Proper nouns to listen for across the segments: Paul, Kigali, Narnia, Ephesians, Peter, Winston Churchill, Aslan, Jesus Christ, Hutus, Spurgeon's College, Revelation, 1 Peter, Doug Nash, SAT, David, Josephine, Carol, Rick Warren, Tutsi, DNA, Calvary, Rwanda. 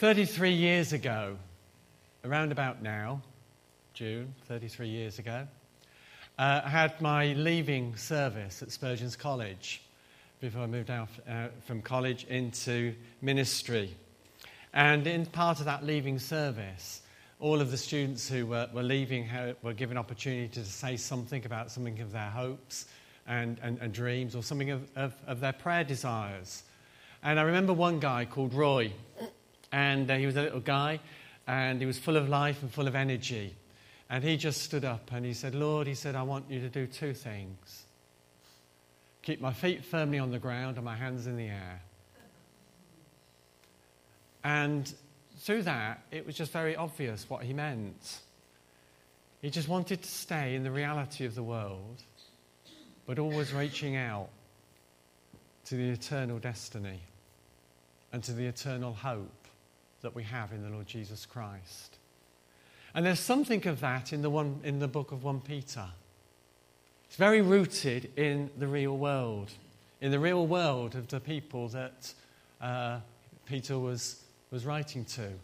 33 years ago, around about now, June, 33 years ago, I had my leaving service at Spurgeon's College before I moved out from college into ministry. And in part of that leaving service, all of the students who were leaving were given opportunity to say something about something of their hopes and dreams or something of their prayer desires. And I remember one guy called Roy, and he was a little guy, and he was full of life and full of energy. And he just stood up and he said, "Lord," he said, "I want you to do two things. Keep my feet firmly on the ground and my hands in the air." And through that, it was just very obvious what he meant. He just wanted to stay in the reality of the world, but always reaching out to the eternal destiny and to the eternal hope that we have in the Lord Jesus Christ. And there's something of that in the book of 1 Peter. It's very rooted in the real world, of the people that Peter was writing to.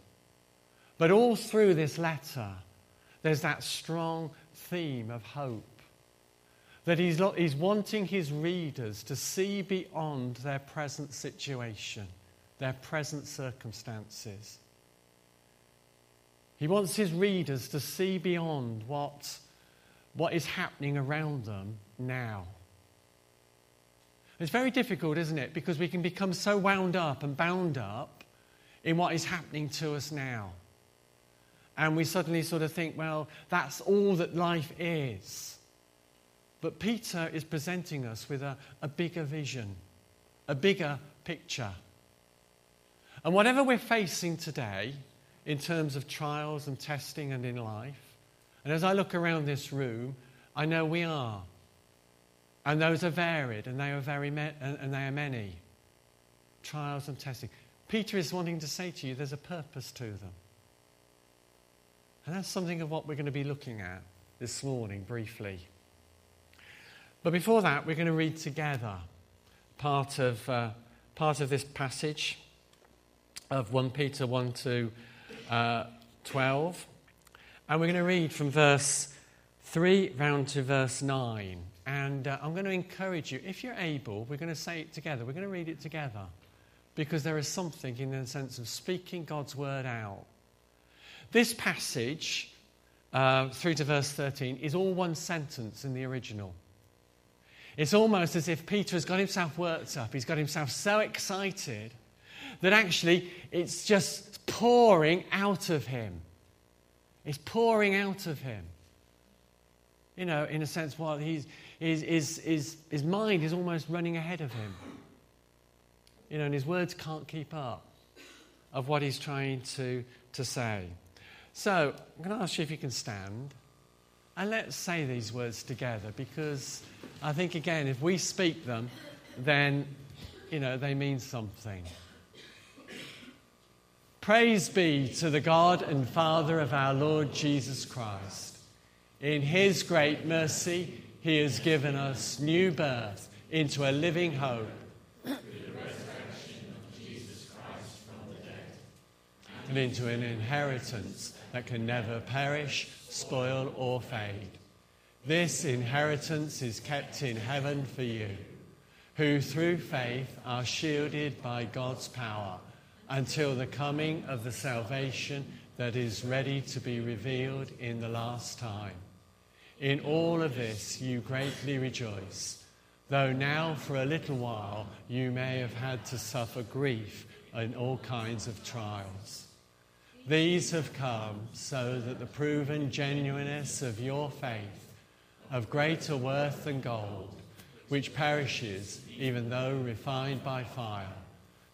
But all through this letter, there's that strong theme of hope, that he's wanting his readers to see beyond their present situation, their present circumstances. He wants his readers to see beyond what is happening around them now. It's very difficult, isn't it? Because we can become so wound up and bound up in what is happening to us now. And we suddenly sort of think, well, that's all that life is. But Peter is presenting us with a bigger vision, a bigger picture. And whatever we're facing today in terms of trials and testing and in life, and as I look around this room, I know we are. And those are varied, and they are many. Trials and testing. Peter is wanting to say to you, there's a purpose to them. And that's something of what we're going to be looking at this morning, briefly. But before that, we're going to read together part of this passage of 1 Peter 1 to 12. And we're going to read from verse 3 round to verse 9. And I'm going to encourage you, if you're able, we're going to say it together. We're going to read it together. Because there is something in the sense of speaking God's word out. This passage, through to verse 13, is all one sentence in the original. It's almost as if Peter has got himself worked up. He's got himself so excited that actually it's just pouring out of him. It's pouring out of him. You know, in a sense, while his mind is almost running ahead of him. You know, and his words can't keep up of what he's trying to say. So I'm going to ask you if you can stand. And let's say these words together, because I think, again, if we speak them, then, you know, they mean something. Praise be to the God and Father of our Lord Jesus Christ. In his great mercy, he has given us new birth into a living hope. And into an inheritance that can never perish, spoil, or fade. This inheritance is kept in heaven for you, who through faith are shielded by God's power until the coming of the salvation that is ready to be revealed in the last time. In all of this you greatly rejoice, though now for a little while you may have had to suffer grief and all kinds of trials. These have come so that the proven genuineness of your faith, of greater worth than gold, which perishes even though refined by fire,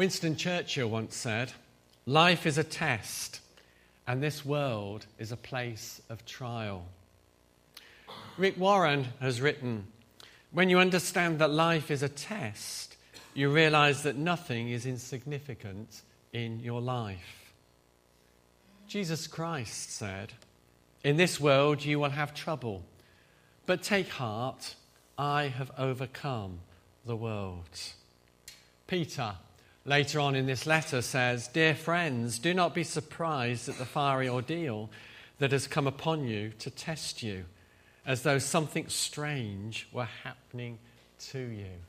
Winston Churchill once said, "Life is a test, and this world is a place of trial." Rick Warren has written, "When you understand that life is a test, you realize that nothing is insignificant in your life." Jesus Christ said, "In this world you will have trouble, but take heart, I have overcome the world." Peter, later on in this letter, says, "Dear friends, do not be surprised at the fiery ordeal that has come upon you to test you, as though something strange were happening to you."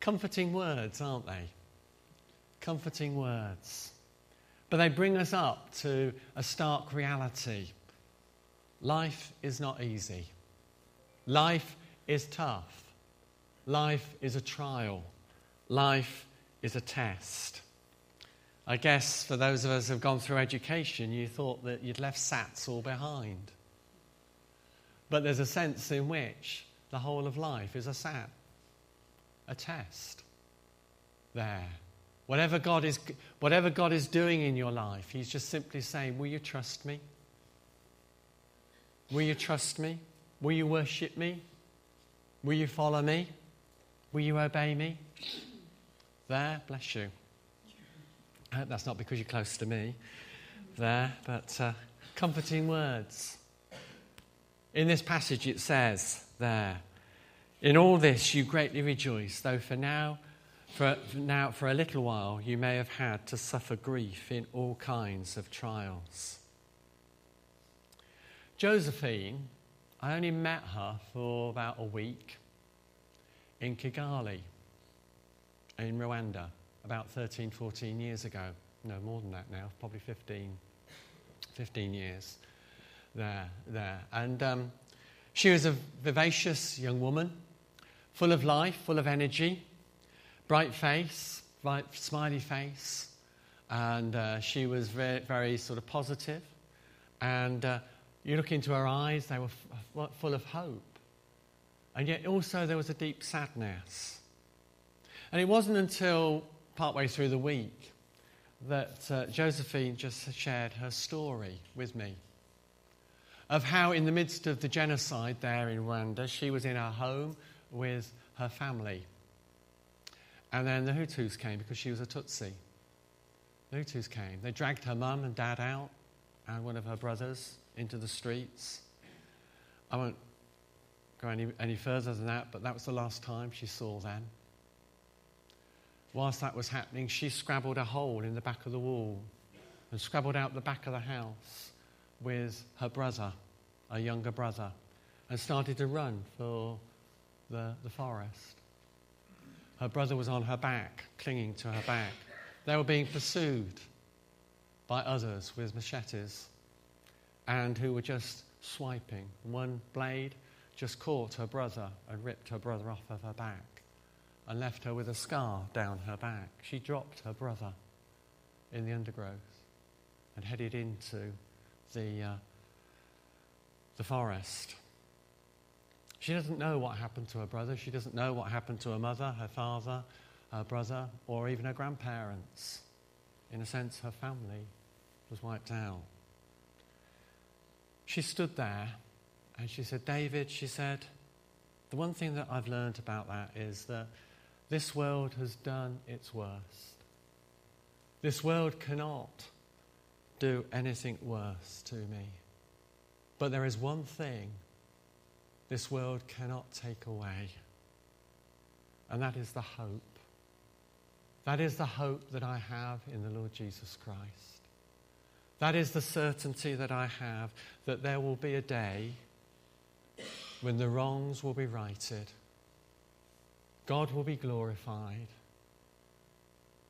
Comforting words, aren't they? Comforting words. But they bring us up to a stark reality. Life is not easy. Life is tough. Life is a trial. Life is a test. I guess for those of us who have gone through education, you thought that you'd left SATs all behind. But there's a sense in which the whole of life is a SAT, a test there. Whatever God is doing in your life, he's just simply saying, will you trust me? Will you trust me? Will you worship me? Will you follow me? Will you obey me? There, bless you. I hope that's not because you're close to me. There, but comforting words. In this passage it says there, "In all this you greatly rejoice, though for a little while you may have had to suffer grief in all kinds of trials." Josephine, I only met her for about a week in Kigali, in Rwanda, about 13, 14 years ago. No, more than that now, probably 15 years there. And she was a vivacious young woman, full of life, full of energy, bright face, bright smiley face, and she was very, very sort of positive. And you look into her eyes, they were full of hope. And yet also there was a deep sadness. And it wasn't until partway through the week that Josephine just shared her story with me of how in the midst of the genocide there in Rwanda, she was in her home with her family. And then the Hutus came, because she was a Tutsi. The Hutus came. They dragged her mum and dad out and one of her brothers into the streets. I won't go any further than that, but that was the last time she saw them. Whilst that was happening, she scrabbled a hole in the back of the wall and scrabbled out the back of the house with her brother, her younger brother, and started to run for the forest. Her brother was on her back, clinging to her back. They were being pursued by others with machetes and who were just swiping. One blade just caught her brother and ripped her brother off of her back and left her with a scar down her back. She dropped her brother in the undergrowth and headed into the forest. She doesn't know what happened to her brother. She doesn't know what happened to her mother, her father, her brother, or even her grandparents. In a sense, her family was wiped out. She stood there and she said, "David," she said, "the one thing that I've learned about that is that this world has done its worst. This world cannot do anything worse to me. But there is one thing this world cannot take away. And that is the hope. That is the hope that I have in the Lord Jesus Christ. That is the certainty that I have that there will be a day when the wrongs will be righted, God will be glorified,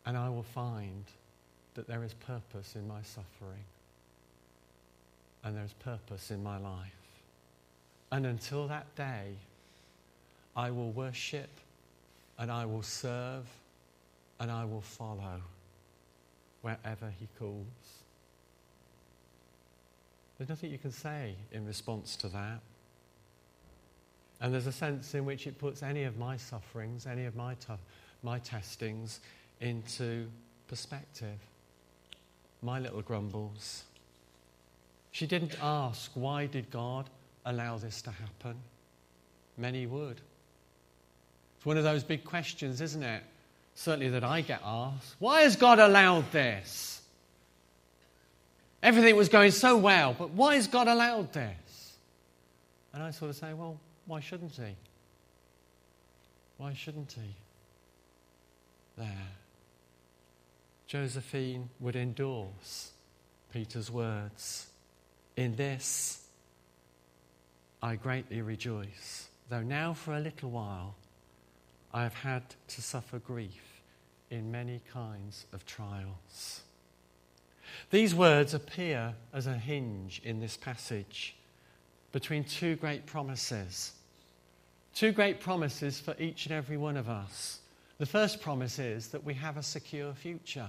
and I will find that there is purpose in my suffering, and there is purpose in my life. And until that day, I will worship, and I will serve, and I will follow wherever he calls." There's nothing you can say in response to that. And there's a sense in which it puts any of my sufferings, any of my testings into perspective. My little grumbles. She didn't ask, why did God allow this to happen? Many would. It's one of those big questions, isn't it? Certainly that I get asked. Why has God allowed this? Everything was going so well, but why has God allowed this? And I sort of say, well, why shouldn't he? Why shouldn't he? There. Josephine would endorse Peter's words. In this I greatly rejoice, though now for a little while I have had to suffer grief in many kinds of trials. These words appear as a hinge in this passage between two great promises. Two great promises for each and every one of us. The first promise is that we have a secure future.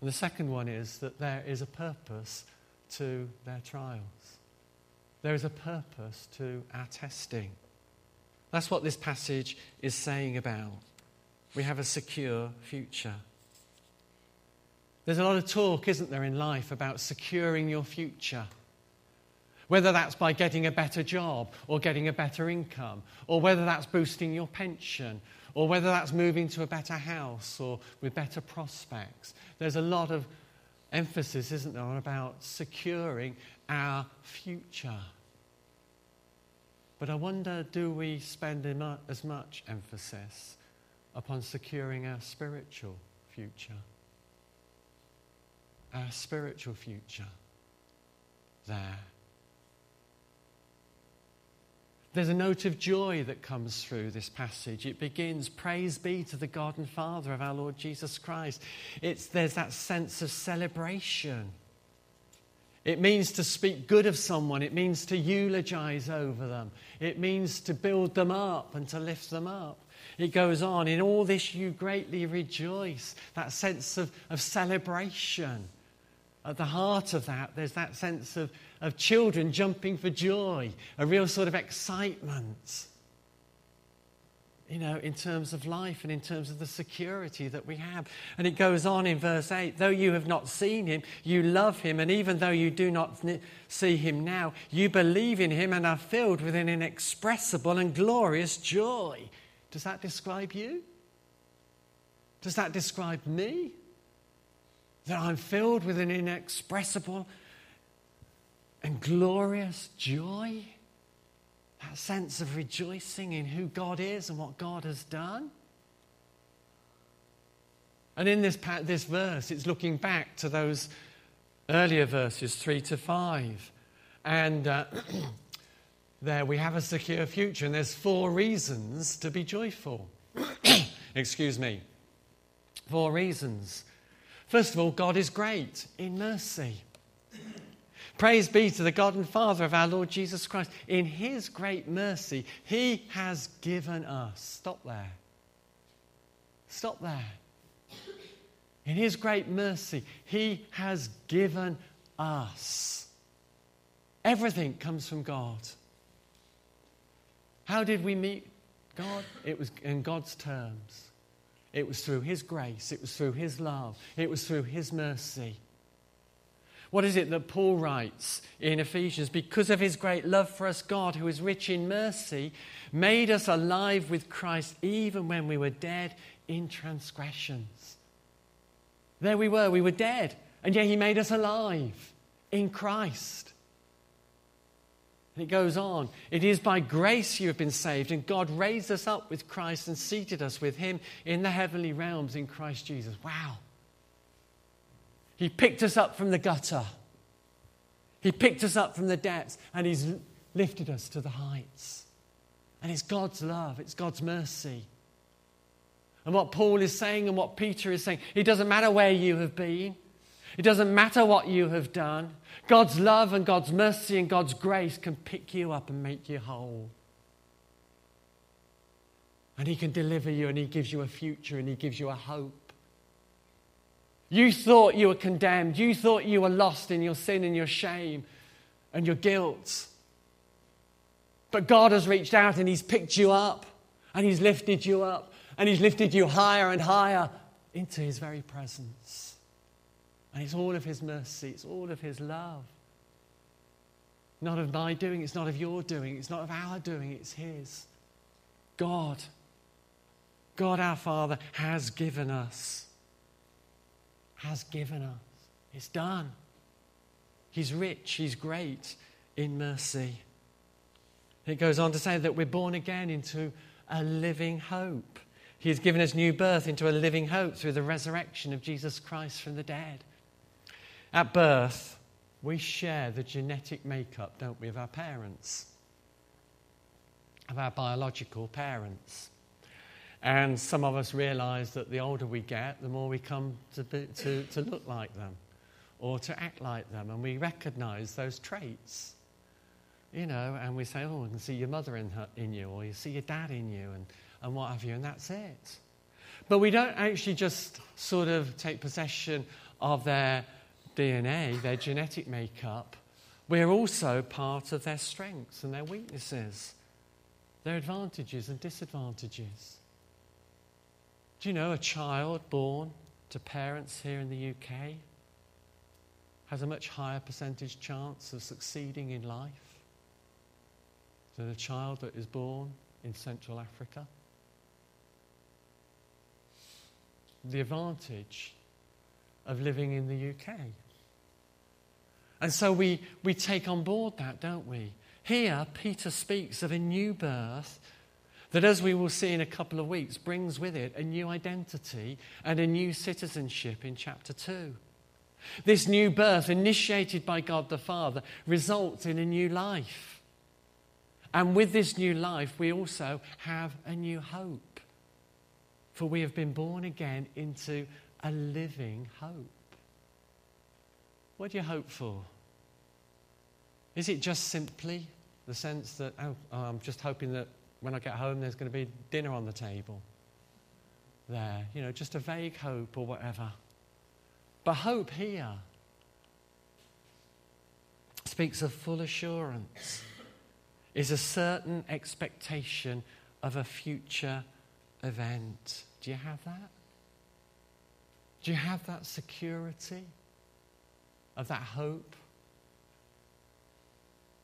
And the second one is that there is a purpose to their trials. There is a purpose to our testing. That's what this passage is saying about. We have a secure future. There's a lot of talk, isn't there, in life about securing your future. Whether that's by getting a better job or getting a better income, or whether that's boosting your pension, or whether that's moving to a better house or with better prospects. There's a lot of emphasis, isn't there, on about securing our future. But I wonder, do we spend as much emphasis upon securing our spiritual future? Our spiritual future there. There's a note of joy that comes through this passage. It begins, praise be to the God and Father of our Lord Jesus Christ. There's that sense of celebration. It means to speak good of someone. It means to eulogize over them. It means to build them up and to lift them up. It goes on, in all this you greatly rejoice. That sense of celebration. At the heart of that, there's that sense of children jumping for joy, a real sort of excitement, you know, in terms of life and in terms of the security that we have. And it goes on in verse 8, though you have not seen him, you love him, and even though you do not see him now, you believe in him and are filled with an inexpressible and glorious joy. Does that describe you? Does that describe me? That I'm filled with an inexpressible and glorious joy, that sense of rejoicing in who God is and what God has done. And in this verse, it's looking back to those earlier verses, 3 to 5. And there we have a secure future, and there's 4 reasons to be joyful. Excuse me. 4 reasons. First of all, God is great in mercy. Praise be to the God and Father of our Lord Jesus Christ. In his great mercy, he has given us. Stop there. Stop there. In his great mercy, he has given us. Everything comes from God. How did we meet God? It was in God's terms. It was through his grace. It was through his love. It was through his mercy. What is it that Paul writes in Ephesians? Because of his great love for us, God, who is rich in mercy, made us alive with Christ even when we were dead in transgressions. There we were dead, and yet he made us alive in Christ. And it goes on. It is by grace you have been saved, and God raised us up with Christ and seated us with him in the heavenly realms in Christ Jesus. Wow. He picked us up from the gutter. He picked us up from the depths, and he's lifted us to the heights. And it's God's love. It's God's mercy. And what Paul is saying and what Peter is saying, it doesn't matter where you have been. It doesn't matter what you have done. God's love and God's mercy and God's grace can pick you up and make you whole. And he can deliver you, and he gives you a future, and he gives you a hope. You thought you were condemned. You thought you were lost in your sin and your shame and your guilt. But God has reached out and he's picked you up and he's lifted you up and he's lifted you higher and higher into his very presence. And it's all of his mercy. It's all of his love. Not of my doing. It's not of your doing. It's not of our doing. It's his. God our Father has given us. Has given us. It's done. He's rich. He's great in mercy. It goes on to say that we're born again into a living hope. He has given us new birth into a living hope through the resurrection of Jesus Christ from the dead. At birth, we share the genetic makeup, don't we, of our parents, of our biological parents. And some of us realise that the older we get, the more we come to look like them or to act like them, and we recognise those traits, you know, and we say, oh, I can see your mother in you, or you see your dad in you, and what have you, and that's it. But we don't actually just sort of take possession of their DNA, their genetic makeup. We're also part of their strengths and their weaknesses, their advantages and disadvantages. Do you know a child born to parents here in the UK has a much higher percentage chance of succeeding in life than a child that is born in Central Africa? The advantage of living in the UK. And so we take on board that, don't we? Here, Peter speaks of a new birth that, as we will see in a couple of weeks, brings with it a new identity and a new citizenship in chapter 2. This new birth, initiated by God the Father, results in a new life. And with this new life, we also have a new hope. For we have been born again into a living hope. What do you hope for? Is it just simply the sense that, oh, I'm just hoping that when I get home, there's going to be dinner on the table there? You know, just a vague hope or whatever. But hope here speaks of full assurance, is a certain expectation of a future event. Do you have that? Do you have that security of that hope?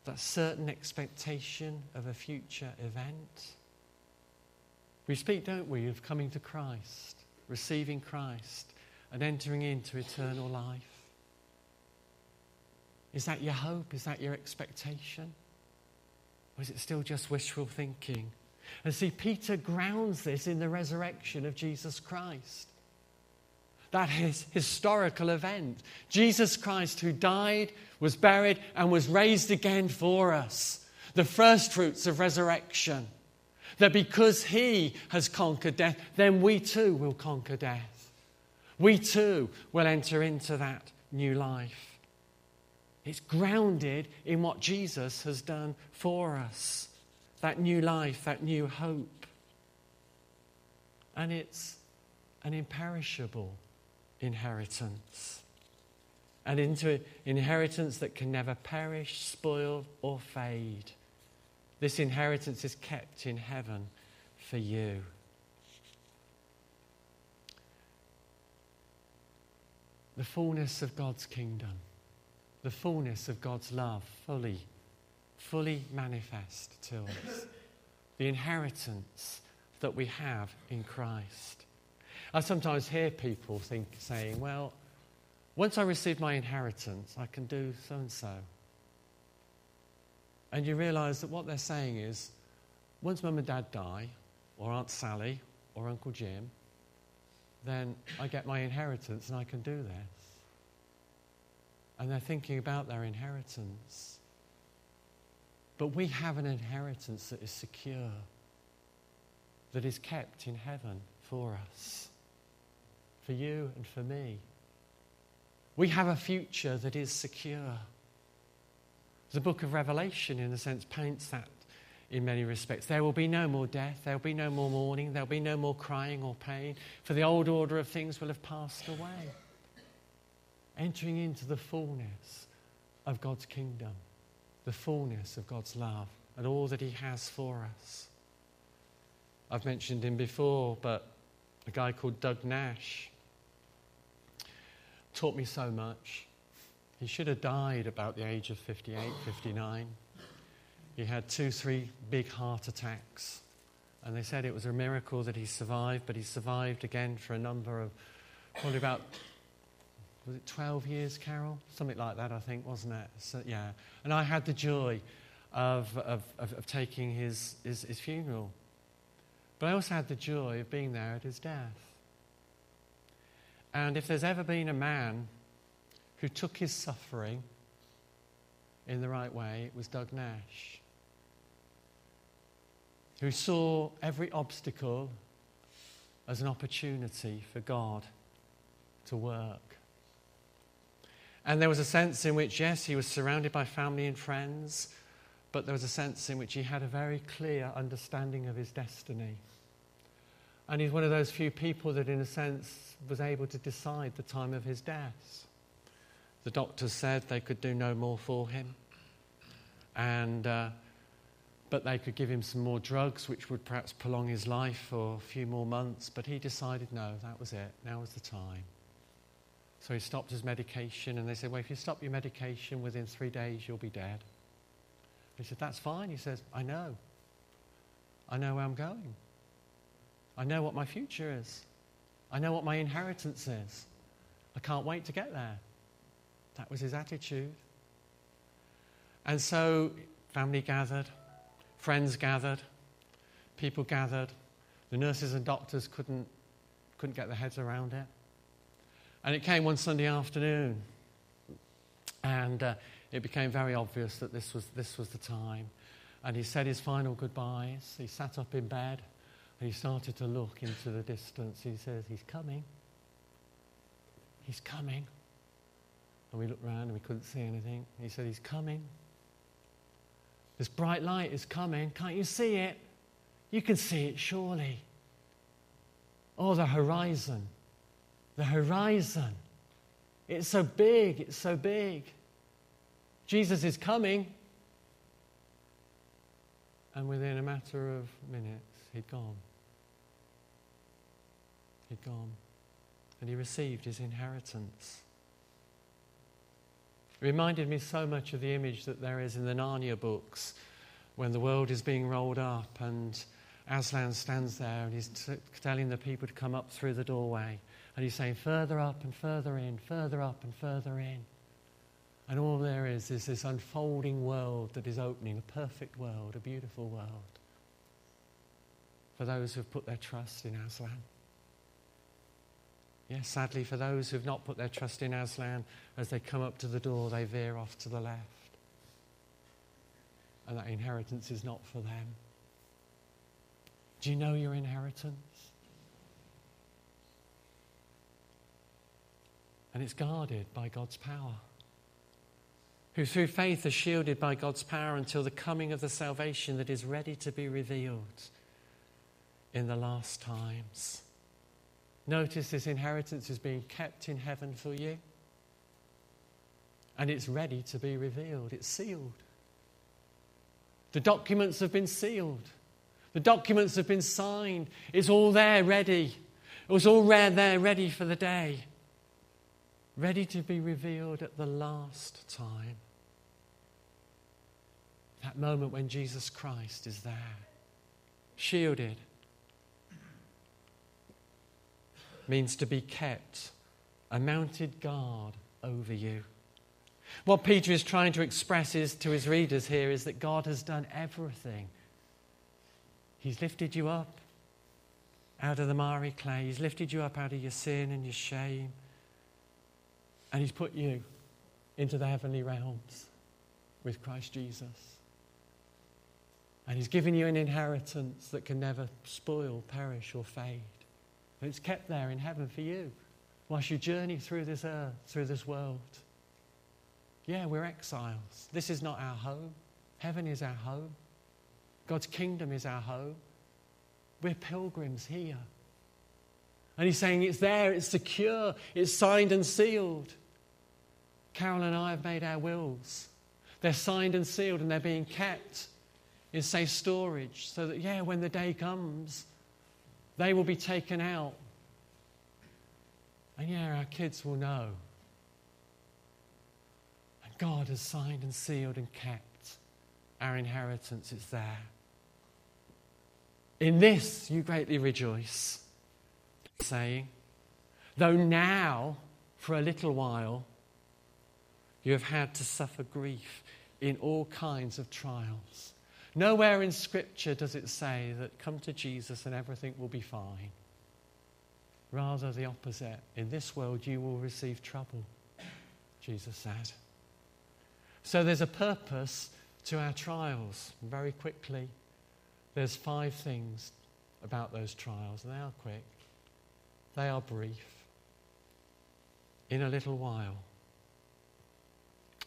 That certain expectation of a future event? We speak, don't we, of coming to Christ, receiving Christ, and entering into eternal life. Is that your hope? Is that your expectation? Or is it still just wishful thinking? And see, Peter grounds this in the resurrection of Jesus Christ. That historical event. Jesus Christ, who died, was buried, and was raised again for us. The first fruits of resurrection. That because he has conquered death, then we too will conquer death. We too will enter into that new life. It's grounded in what Jesus has done for us. That new life, that new hope. And it's an imperishable inheritance, and into inheritance that can never perish, spoil, or fade. This inheritance is kept in heaven for you. The fullness of God's kingdom, the fullness of God's love, fully manifest to us. The inheritance that we have in Christ. I sometimes hear people saying, well, once I receive my inheritance, I can do so-and-so. And you realise that what they're saying is, once Mum and Dad die, or Aunt Sally, or Uncle Jim, then I get my inheritance and I can do this. And they're thinking about their inheritance. But we have an inheritance that is secure, that is kept in heaven for us. For you and for me. We have a future that is secure. The book of Revelation, in a sense, paints that in many respects. There will be no more death, there will be no more mourning, there will be no more crying or pain, for the old order of things will have passed away. Entering into the fullness of God's kingdom, the fullness of God's love, and all that he has for us. I I've mentioned him before, but a guy called Doug Nash taught me so much. He should have died about the age of 58, 59. He had 2-3 big heart attacks. And they said it was a miracle that he survived, but he survived again for a number of, probably about, was it 12 years, Carol? Something like that, I think, wasn't it? So, yeah. And I had the joy of taking his funeral. But I also had the joy of being there at his death. And if there's ever been a man who took his suffering in the right way, it was Doug Nash, who saw every obstacle as an opportunity for God to work. And there was a sense in which, yes, he was surrounded by family and friends, but there was a sense in which he had a very clear understanding of his destiny. And he's one of those few people that, in a sense, was able to decide the time of his death. The doctors said they could do no more for him, and but they could give him some more drugs, which would perhaps prolong his life for a few more months. But he decided, no, that was it. Now was the time. So he stopped his medication. And they said, well, if you stop your medication within 3 days, you'll be dead. He said, that's fine. He says, I know. I know where I'm going. I know what my future is. I know what my inheritance is. I can't wait to get there. That was his attitude. And so family gathered. Friends gathered, people gathered. The nurses and doctors couldn't get their heads around it. And it came one Sunday afternoon, and it became very obvious that this was the time. And he said his final goodbyes. He sat up in bed, and he started to look into the distance. He says, he's coming. He's coming. And we looked around, and we couldn't see anything. He said, he's coming. This bright light is coming. Can't you see it? You can see it, surely. Oh, the horizon. The horizon. It's so big. It's so big. Jesus is coming. And within a matter of minutes, he'd gone. He'd gone. And he received his inheritance. It reminded me so much of the image that there is in the Narnia books when the world is being rolled up and Aslan stands there and he's telling the people to come up through the doorway and he's saying further up and further in, further up and further in. And all there is this unfolding world that is opening, a perfect world, a beautiful world for those who've put their trust in Aslan. Yes, sadly, for those who have not put their trust in Aslan, as they come up to the door, they veer off to the left. And that inheritance is not for them. Do you know your inheritance? And it's guarded by God's power. Who through faith are shielded by God's power until the coming of the salvation that is ready to be revealed in the last times. Notice this inheritance is being kept in heaven for you. And it's ready to be revealed. It's sealed. The documents have been sealed. The documents have been signed. It's all there ready. It was all there ready for the day. Ready to be revealed at the last time. That moment when Jesus Christ is there. Shielded. Means to be kept, a mounted guard over you. What Peter is trying to express is to his readers here is that God has done everything. He's lifted you up out of the miry clay. He's lifted you up out of your sin and your shame. And he's put you into the heavenly realms with Christ Jesus. And he's given you an inheritance that can never spoil, perish, or fade. It's kept there in heaven for you whilst you journey through this earth, through this world. Yeah, we're exiles. This is not our home. Heaven is our home. God's kingdom is our home. We're pilgrims here. And he's saying it's there, it's secure, it's signed and sealed. Carol and I have made our wills. They're signed and sealed and they're being kept in safe storage so that, yeah, when the day comes, They will be taken out. And yeah, our kids will know. And God has signed and sealed and kept our inheritance. It's there. In this you greatly rejoice, saying, though now, for a little while, you have had to suffer grief in all kinds of trials. Nowhere in Scripture does it say that come to Jesus and everything will be fine. Rather the opposite. In this world you will receive trouble, Jesus said. So there's a purpose to our trials. Very quickly, there's 5 things about those trials. They are quick. They are brief. In a little while.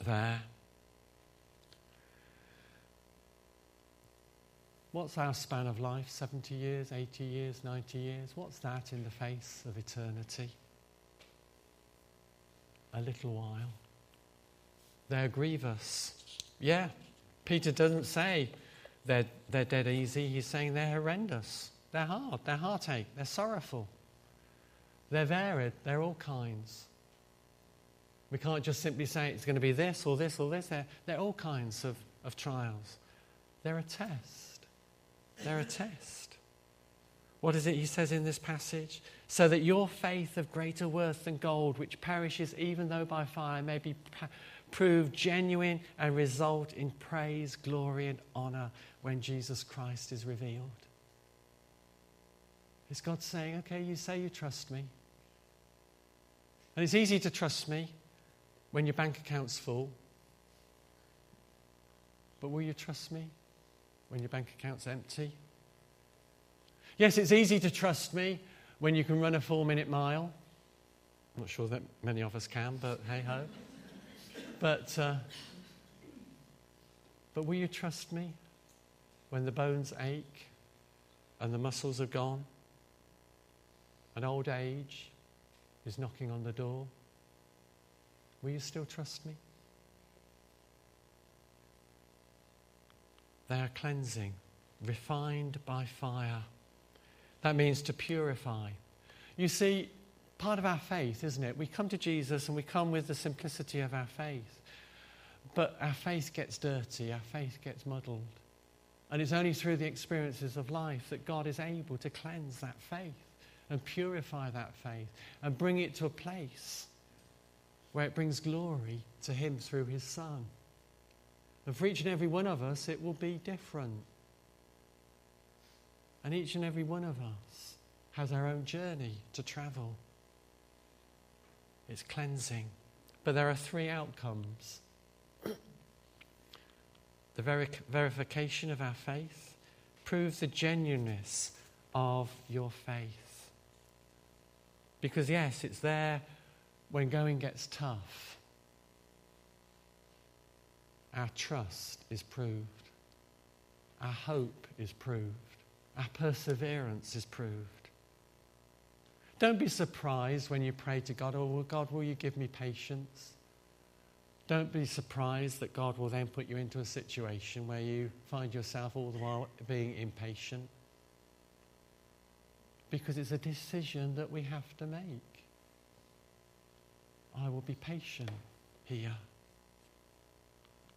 There. What's our span of life? 70 years, 80 years, 90 years? What's that in the face of eternity? A little while. They're grievous. Yeah, Peter doesn't say they're dead easy. He's saying they're horrendous. They're hard. They're heartache. They're sorrowful. They're varied. They're all kinds. We can't just simply say it's going to be this or this or this. They're all kinds of trials. They're a test. They're a test. What is it he says in this passage? So that your faith of greater worth than gold, which perishes even though by fire, may be proved genuine and result in praise, glory and honour when Jesus Christ is revealed. Is God saying, okay, you say you trust me. And it's easy to trust me when your bank account's full. But will you trust me when your bank account's empty? Yes, it's easy to trust me when you can run a 4-minute mile. I'm not sure that many of us can, but hey-ho. But will you trust me when the bones ache and the muscles are gone and old age is knocking on the door? Will you still trust me? They are cleansing, refined by fire. That means to purify. You see, part of our faith, isn't it? We come to Jesus and we come with the simplicity of our faith. But our faith gets dirty, our faith gets muddled. And it's only through the experiences of life that God is able to cleanse that faith and purify that faith and bring it to a place where it brings glory to him through his Son. And for each and every one of us, it will be different. And each and every one of us has our own journey to travel. It's cleansing. But there are 3 outcomes. The verification of our faith proves the genuineness of your faith. Because yes, it's there when going gets tough. Our trust is proved. Our hope is proved. Our perseverance is proved. Don't be surprised when you pray to God, oh God, will you give me patience? Don't be surprised that God will then put you into a situation where you find yourself all the while being impatient. Because it's a decision that we have to make. I will be patient here.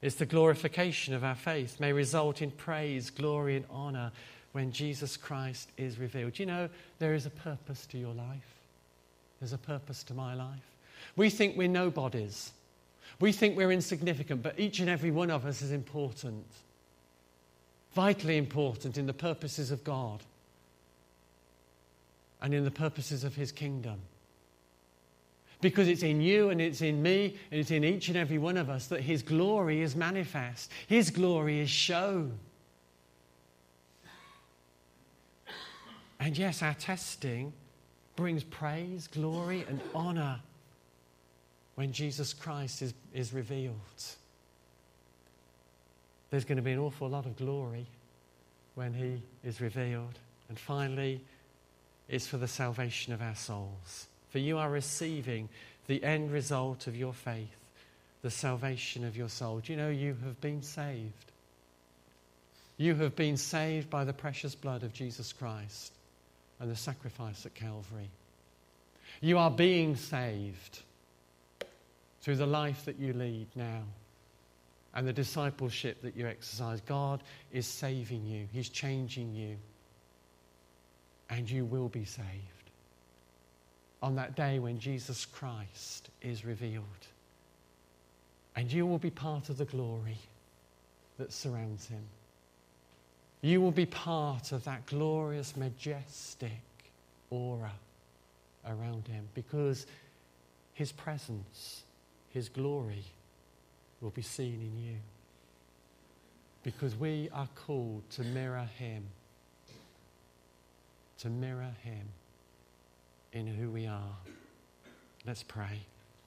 It's the glorification of our faith may result in praise, glory and honour when Jesus Christ is revealed. You know, there is a purpose to your life. There's a purpose to my life. We think we're nobodies. We think we're insignificant, but each and every one of us is important. Vitally important in the purposes of God. And in the purposes of his kingdom. Because it's in you and it's in me and it's in each and every one of us that his glory is manifest. His glory is shown. And yes, our testing brings praise, glory and honour when Jesus Christ is revealed. There's going to be an awful lot of glory when he is revealed. And finally, it's for the salvation of our souls. For you are receiving the end result of your faith, the salvation of your soul. Do you know you have been saved? You have been saved by the precious blood of Jesus Christ. and the sacrifice at Calvary. You are being saved through the life that you lead now and the discipleship that you exercise. God is saving you. He's changing you. And you will be saved on that day when Jesus Christ is revealed. And you will be part of the glory that surrounds him. You will be part of that glorious, majestic aura around him, because his presence, his glory, will be seen in you. Because we are called to mirror him. To mirror him in who we are. Let's pray.